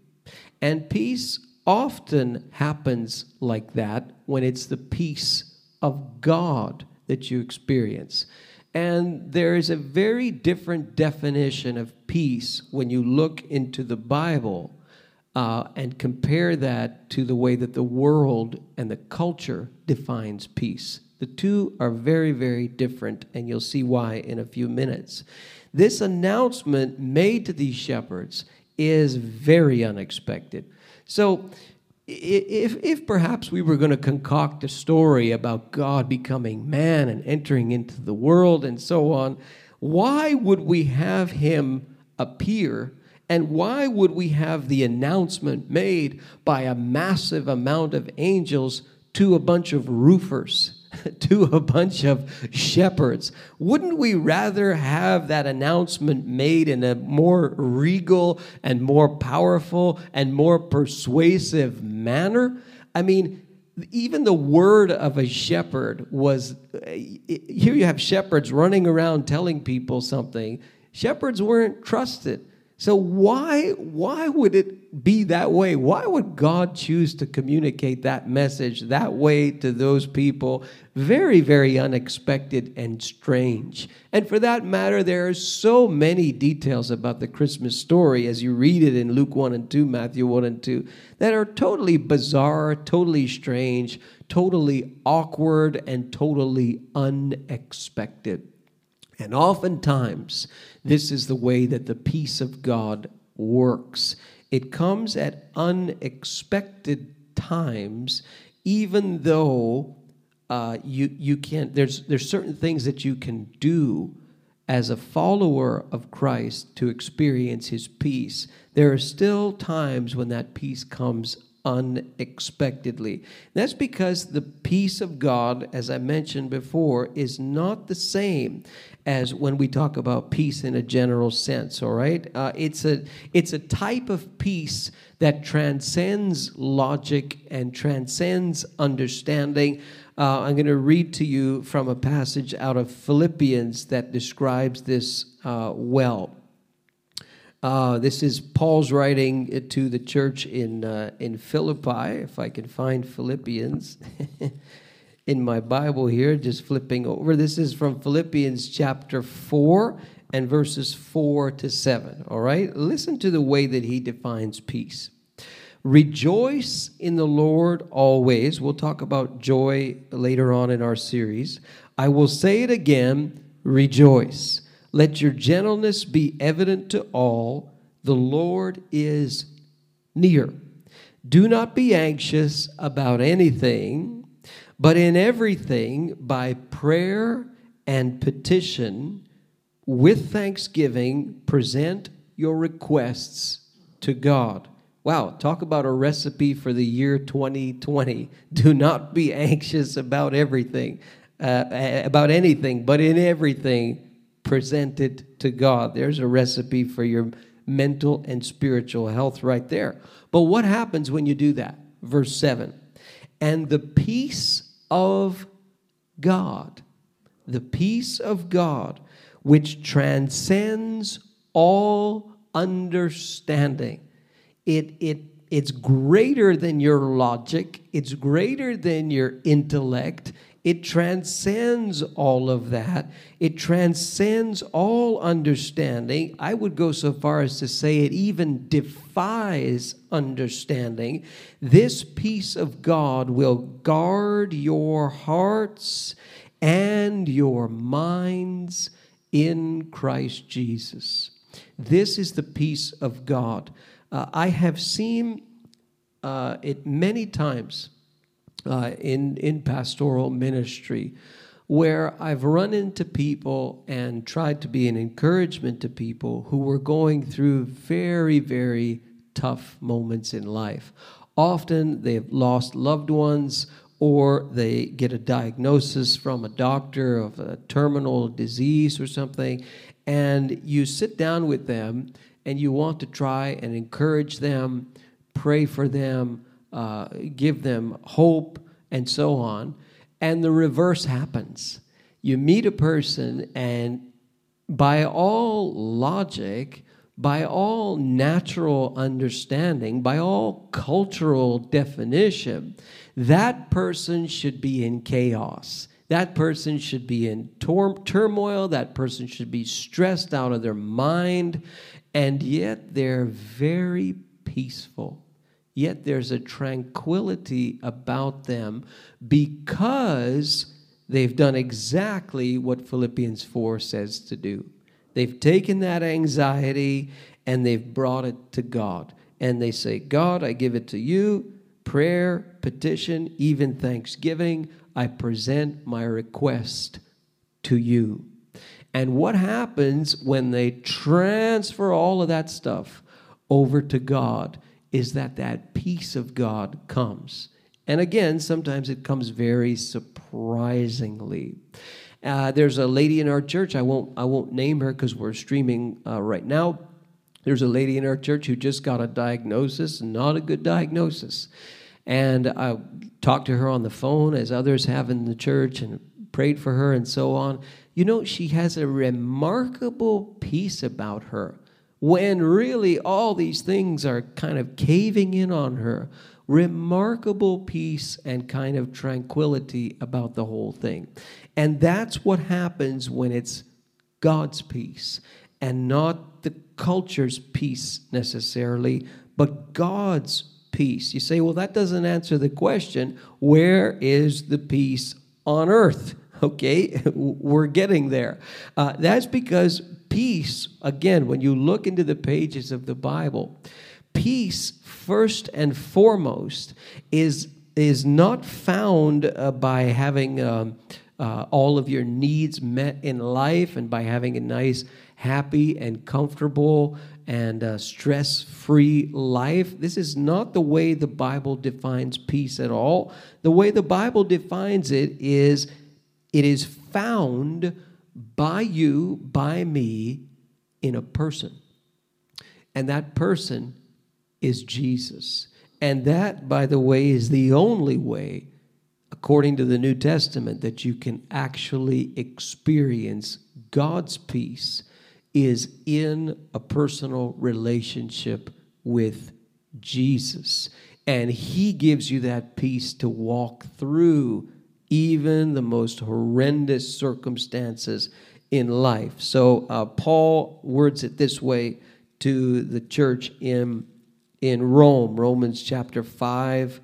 And peace often happens like that when it's the peace of God that you experience. And there is a very different definition of peace when you look into the Bible Uh, and compare that to the way that the world and the culture defines peace. The two are very, very different, and you'll see why in a few minutes. This announcement made to these shepherds is very unexpected. So if, if perhaps we were going to concoct a story about God becoming man and entering into the world and so on, why would we have him appear? And why would we have the announcement made by a massive amount of angels to a bunch of roofers, to a bunch of shepherds? Wouldn't we rather have that announcement made in a more regal and more powerful and more persuasive manner? I mean, even the word of a shepherd was, here you have shepherds running around telling people something. Shepherds weren't trusted. So why, why would it be that way? Why would God choose to communicate that message that way to those people? Very, very unexpected and strange. And for that matter, there are so many details about the Christmas story as you read it in Luke one and two, Matthew one and two, that are totally bizarre, totally strange, totally awkward, and totally unexpected. And oftentimes, this is the way that the peace of God works. It comes at unexpected times, even though uh, you you can't. There's there's certain things that you can do as a follower of Christ to experience his peace. There are still times when that peace comes unexpectedly. That's because the peace of God, as I mentioned before, is not the same as when we talk about peace in a general sense, all right? Uh, it's a it's a type of peace that transcends logic and transcends understanding. Uh, I'm going to read to you from a passage out of Philippians that describes this uh, well. Uh, this is Paul's writing to the church in uh, in Philippi, if I can find Philippians in my Bible here, just flipping over. This is from Philippians chapter four and verses four to seven, all right? Listen to the way that he defines peace. Rejoice in the Lord always. We'll talk about joy later on in our series. I will say it again, rejoice. Let your gentleness be evident to all. The Lord is near. Do not be anxious about anything, but in everything, by prayer and petition, with thanksgiving, present your requests to God. Wow, talk about a recipe for the year twenty twenty. Do not be anxious about everything, uh, about anything, but in everything, present it to God. There's a recipe for your mental and spiritual health right there. But what happens when you do that? Verse seven, and the peace of God, the peace of God, which transcends all understanding. It, it, it's greater than your logic. It's greater than your intellect. It transcends all of that. It transcends all understanding. I would go so far as to say it even defies understanding. This peace of God will guard your hearts and your minds in Christ Jesus. This is the peace of God. Uh, I have seen uh, it many times uh, in, in pastoral ministry where I've run into people and tried to be an encouragement to people who were going through very, very tough moments in life. Often they've lost loved ones, or they get a diagnosis from a doctor of a terminal disease or something, and you sit down with them and you want to try and encourage them, pray for them, uh, give them hope, and so on. And the reverse happens. You meet a person, and by all logic, by all natural understanding, by all cultural definition, that person should be in chaos. That person should be in tor- turmoil. That person should be stressed out of their mind. And yet they're very peaceful. Yet there's a tranquility about them because they've done exactly what Philippians four says to do. They've taken that anxiety and they've brought it to God. And they say, God, I give it to you. Prayer, petition, even thanksgiving, I present my request to you. And what happens when they transfer all of that stuff over to God is that that peace of God comes. And again, sometimes it comes very surprisingly. Uh, there's a lady in our church. I won't I won't name her because we're streaming uh, right now. There's a lady in our church who just got a diagnosis, not a good diagnosis. And I talked to her on the phone, as others have in the church, and prayed for her and so on. You know, she has a remarkable peace about her when really all these things are kind of caving in on her. Remarkable peace and kind of tranquility about the whole thing. And that's what happens when it's God's peace and not the culture's peace necessarily, but God's peace. You say, well, that doesn't answer the question, where is the peace on earth? Okay, we're getting there. Uh, that's because peace, again, when you look into the pages of the Bible, peace, first and foremost, is, is not found uh, by having um, uh, all of your needs met in life and by having a nice, happy, and comfortable and uh, stress-free life. This is not the way the Bible defines peace at all. The way the Bible defines it is it is found by you, by me, in a person. And that person is Jesus. And that, by the way, is the only way, according to the New Testament, that you can actually experience God's peace is in a personal relationship with Jesus. And he gives you that peace to walk through even the most horrendous circumstances in life. So uh, Paul words it this way to the church in in Rome, Romans chapter five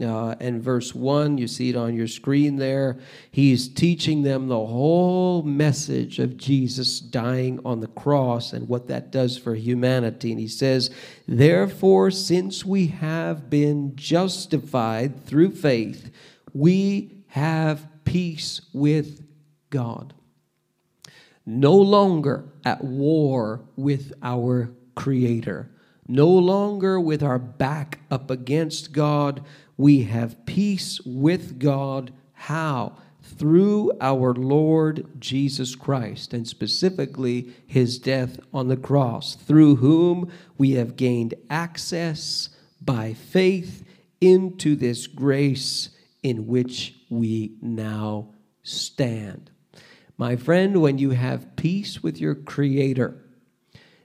uh, and verse one. You see it on your screen there. He's teaching them the whole message of Jesus dying on the cross and what that does for humanity. And he says, therefore, since we have been justified through faith, we have peace with God. No longer at war with our Creator. No longer with our back up against God. We have peace with God. How? Through our Lord Jesus Christ, and specifically his death on the cross, through whom we have gained access by faith into this grace in which we now stand. My friend, when you have peace with your Creator,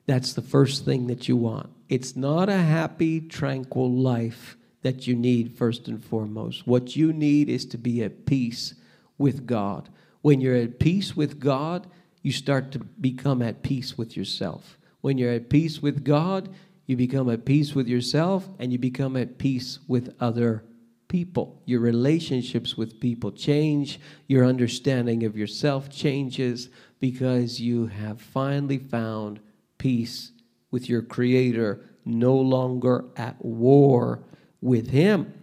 that's the first thing that you want. It's not a happy, tranquil life that you need first and foremost. What you need is to be at peace with God. When you're at peace with God, you start to become at peace with yourself. When you're at peace with God, you become at peace with yourself, and you become at peace with other people. Your relationships with people change. Your understanding of yourself changes because you have finally found peace with your Creator, no longer at war with him.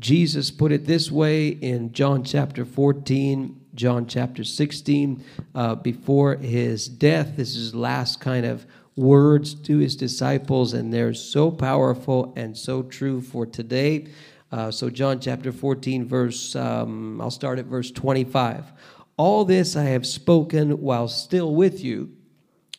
Jesus put it this way in John chapter fourteen, John chapter sixteen, uh, before his death. This is his last kind of words to his disciples, and they're so powerful and so true for today. Uh, so John chapter fourteen, verse, um, I'll start at verse twenty-five. All this I have spoken while still with you,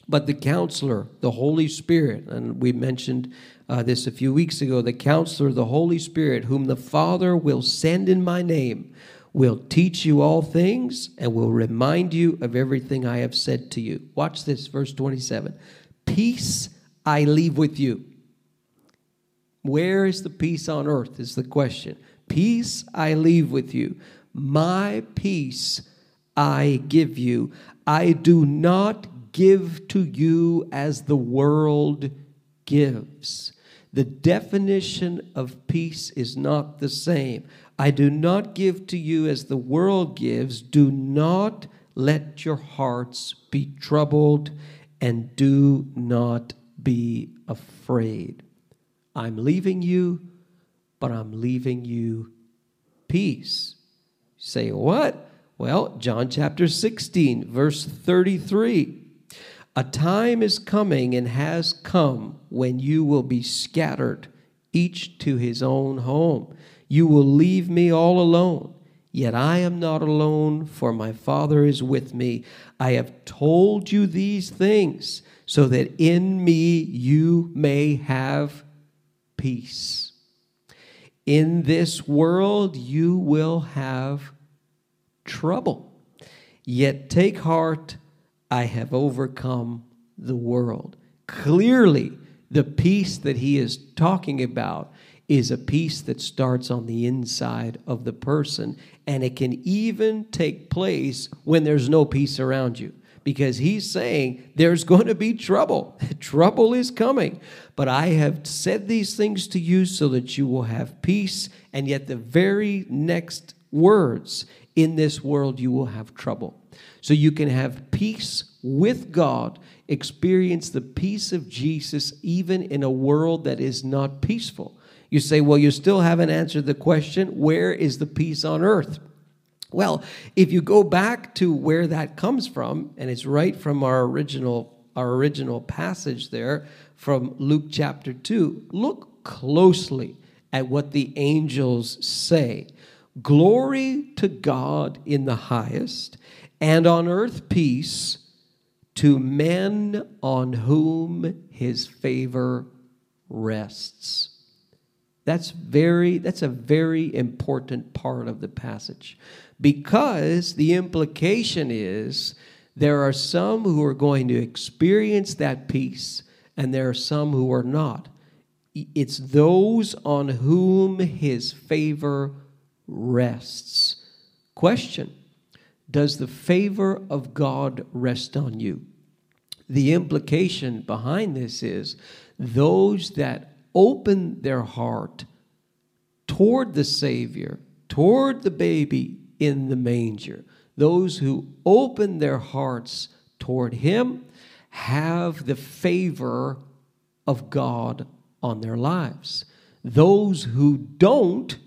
but the Counselor, the Holy Spirit, and we mentioned uh, this a few weeks ago, the Counselor, the Holy Spirit, whom the Father will send in my name, will teach you all things and will remind you of everything I have said to you. Watch this, verse twenty-seven. Peace I leave with you. Where is the peace on earth is the question. Peace I leave with you. My peace I give you. I do not give to you as the world gives. The definition of peace is not the same. I do not give to you as the world gives. Do not let your hearts be troubled and do not be afraid. I'm leaving you, but I'm leaving you peace. You say what? Well, John chapter sixteen, verse thirty-three. A time is coming and has come when you will be scattered, each to his own home. You will leave me all alone. Yet I am not alone, for my Father is with me. I have told you these things so that in me you may have peace. In this world you will have trouble. Yet take heart, I have overcome the world. Clearly, the peace that he is talking about is a peace that starts on the inside of the person, and it can even take place when there's no peace around you. Because he's saying there's going to be trouble. Trouble is coming. But I have said these things to you so that you will have peace. And yet the very next words, in this world you will have trouble. So you can have peace with God. Experience the peace of Jesus even in a world that is not peaceful. You say, well, you still haven't answered the question, where is the peace on earth? Well, if you go back to where that comes from, and it's right from our original our original passage there from Luke chapter two, look closely at what the angels say. Glory to God in the highest, and on earth peace to men on whom his favor rests. That's very, that's a very important part of the passage, because the implication is there are some who are going to experience that peace and there are some who are not. It's those on whom his favor rests. Question, does the favor of God rest on you? The implication behind this is those that open their heart toward the Savior, toward the baby in the manger. Those who open their hearts toward him have the favor of God on their lives. Those who don't,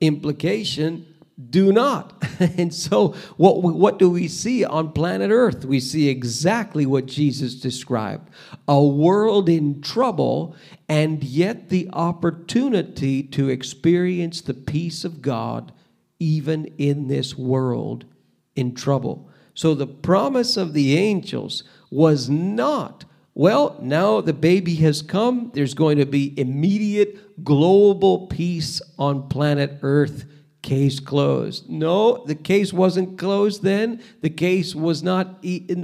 implication, do not. And so what what do we see on planet Earth? We see exactly what Jesus described. A world in trouble, and yet the opportunity to experience the peace of God even in this world in trouble. So the promise of the angels was not, well, now the baby has come, there's going to be immediate global peace on planet Earth. Case closed. No, the case wasn't closed then. The case was not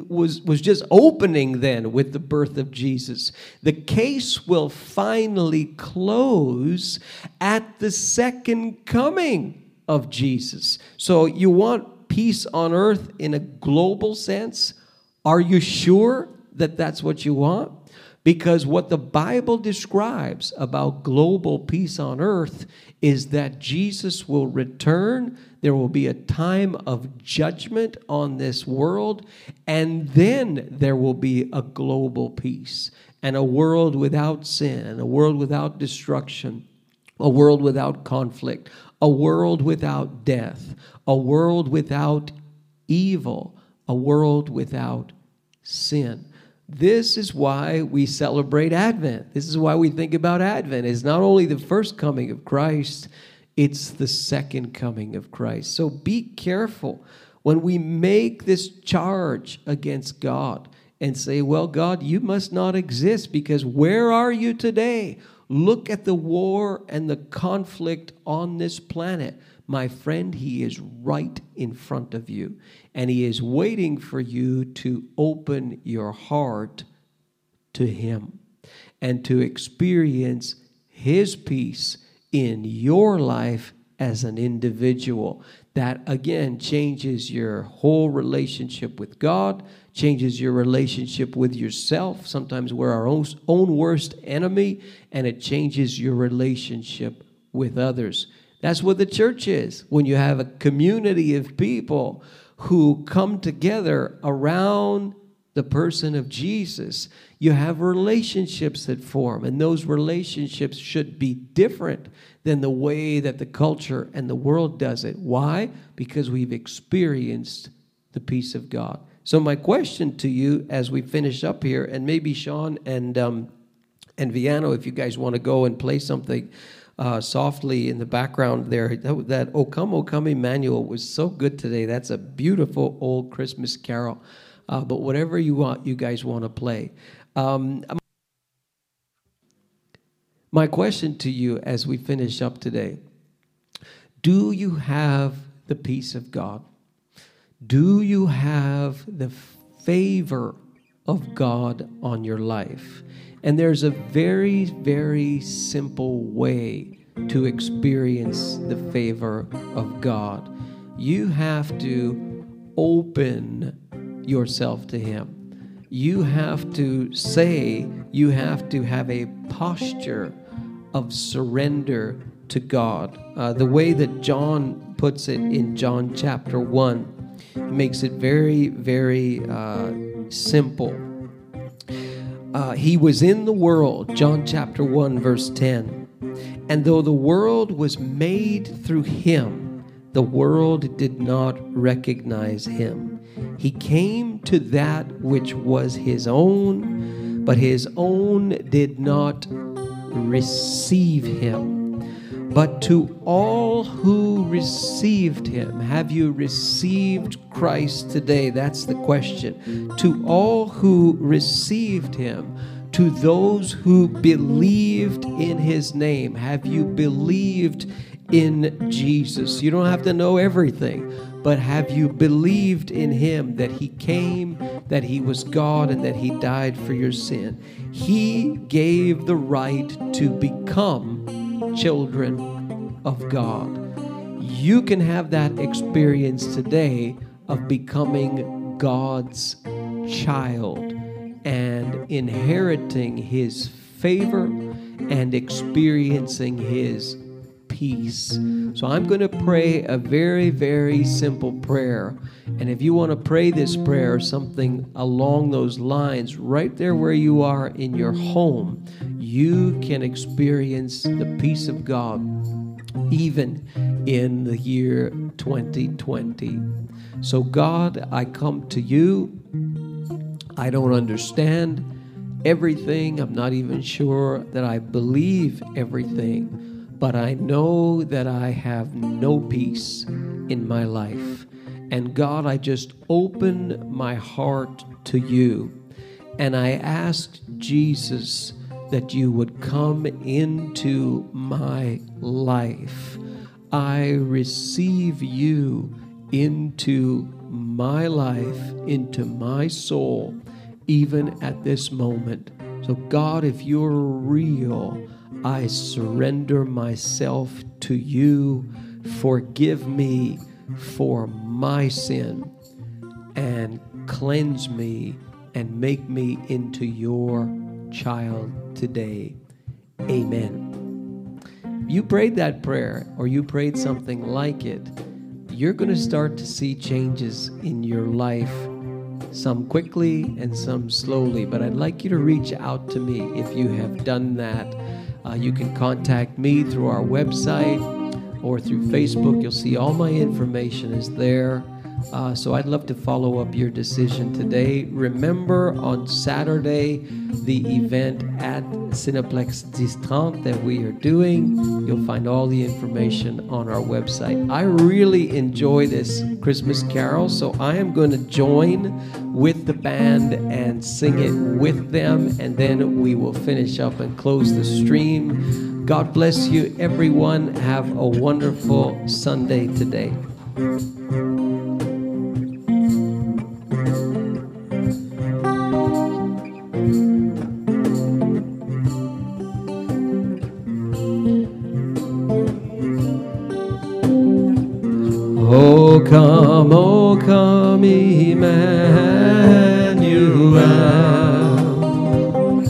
was was just opening then with the birth of Jesus. The case will finally close at the second coming of Jesus. So you want peace on earth in a global sense? Are you sure that that's what you want? Because what the Bible describes about global peace on earth is that Jesus will return, there will be a time of judgment on this world, and then there will be a global peace and a world without sin, and a world without destruction, a world without conflict, a world without death, a world without evil, a world without sin. This is why we celebrate Advent. This is why we think about Advent. It's not only the first coming of Christ, it's the second coming of Christ. So be careful when we make this charge against God and say, well, God, you must not exist because where are you today? Look at the war and the conflict on this planet. My friend, he is right in front of you, and he is waiting for you to open your heart to him and to experience his peace in your life as an individual. That, again, changes your whole relationship with God, changes your relationship with yourself. Sometimes we're our own, own worst enemy, and it changes your relationship with others. That's what the church is. When you have a community of people who come together around the person of Jesus, you have relationships that form, and those relationships should be different than the way that the culture and the world does it. Why? Because we've experienced the peace of God. So my question to you as we finish up here, and maybe Sean and um, and Viano, if you guys want to go and play something, Uh, softly in the background there. That, that O Come, O Come, Emmanuel was so good today. That's a beautiful old Christmas carol. Uh, but whatever you want, you guys want to play. Um, my question to you as we finish up today, do you have the peace of God? Do you have the favor of God on your life? And there's a very, very simple way to experience the favor of God. You have to open yourself to him. You have to say, you have to have a posture of surrender to God. Uh, the way that John puts it in John chapter one, it makes it very, very uh, simple. Uh, he was in the world, John chapter one, verse ten. And though the world was made through him, the world did not recognize him. He came to that which was his own, but his own did not receive him. But to all who received him, have you received Christ today? That's the question. To all who received him, to those who believed in his name, have you believed in Jesus? You don't have to know everything, but have you believed in him, that he came, that he was God, and that he died for your sin? He gave the right to become children of God. You can have that experience today of becoming God's child and inheriting his favor and experiencing His peace. So I'm going to pray a very, very simple prayer. And if you want to pray this prayer, something along those lines, right there where you are in your home, you can experience the peace of God even in the year twenty twenty. So God, I come to you. I don't understand everything. I'm not even sure that I believe everything. But I know that I have no peace in my life. And God, I just open my heart to you. And I ask Jesus that you would come into my life. I receive you into my life, into my soul, even at this moment. So God, if you're real, I surrender myself to you. Forgive me for my sin and cleanse me and make me into your child today. Amen. You prayed that prayer or you prayed something like it, you're going to start to see changes in your life, some quickly and some slowly. But I'd like you to reach out to me if you have done that. Uh, you can contact me through our website or through Facebook. You'll see all my information is there. Uh, so I'd love to follow up your decision today. Remember, on Saturday, the event at Cineplex dix trente that we are doing. You'll find all the information on our website. I really enjoy this Christmas carol, so I am going to join with the band and sing it with them, and then we will finish up and close the stream. God bless you, everyone. Have a wonderful Sunday today. Come, oh come, Emmanuel,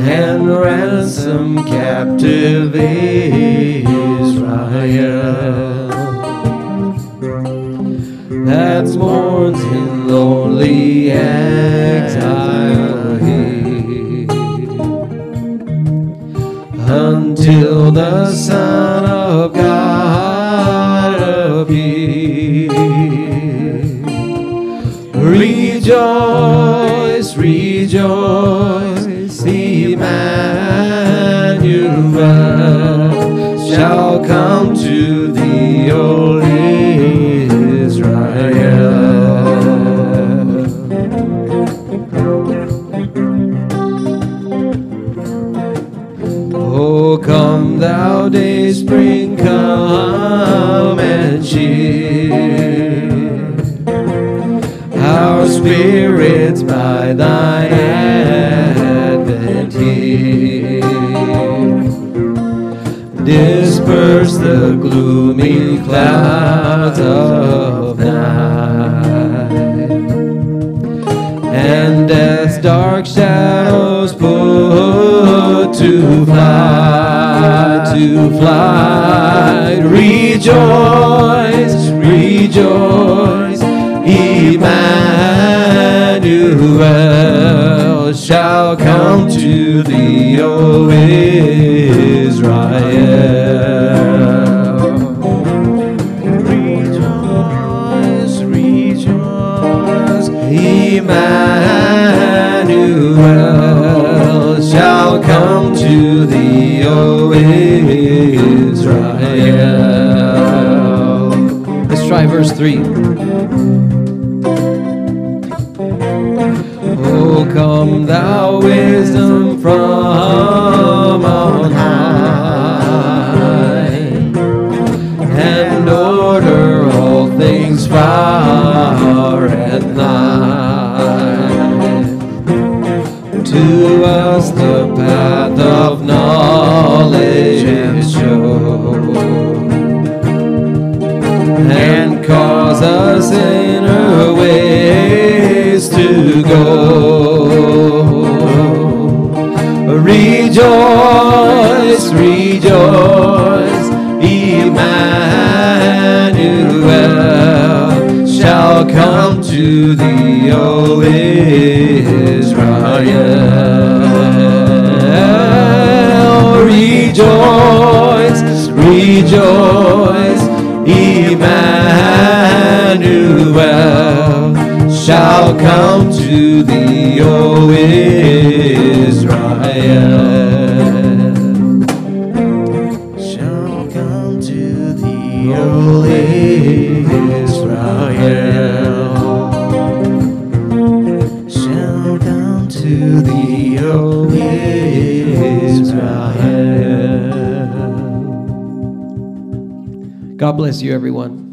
and ransom captive Israel that mourns in lonely exile here until the Son of God appears. Rejoice, rejoice, Emmanuel shall come to thee, O Israel. O come thou day spring, come and cheer our spirits by thy advent here. Disperse the gloomy clouds of night and death's dark shadows put to flight, to flight. Rejoice, rejoice, Emmanuel shall come to thee, O Israel. Emmanuel shall come to thee, O Israel. Let's try verse three. O come thou wisdom from on high, and order all things far and nigh. To us the path of knowledge is shown, and cause us in her ways to go. Reach Rejoice, rejoice, Emmanuel shall come to thee, O Israel. Rejoice, rejoice, Emmanuel shall come to thee, O Israel. Shall come to thee, O Israel. Shall come to thee, O Israel. God bless you, everyone.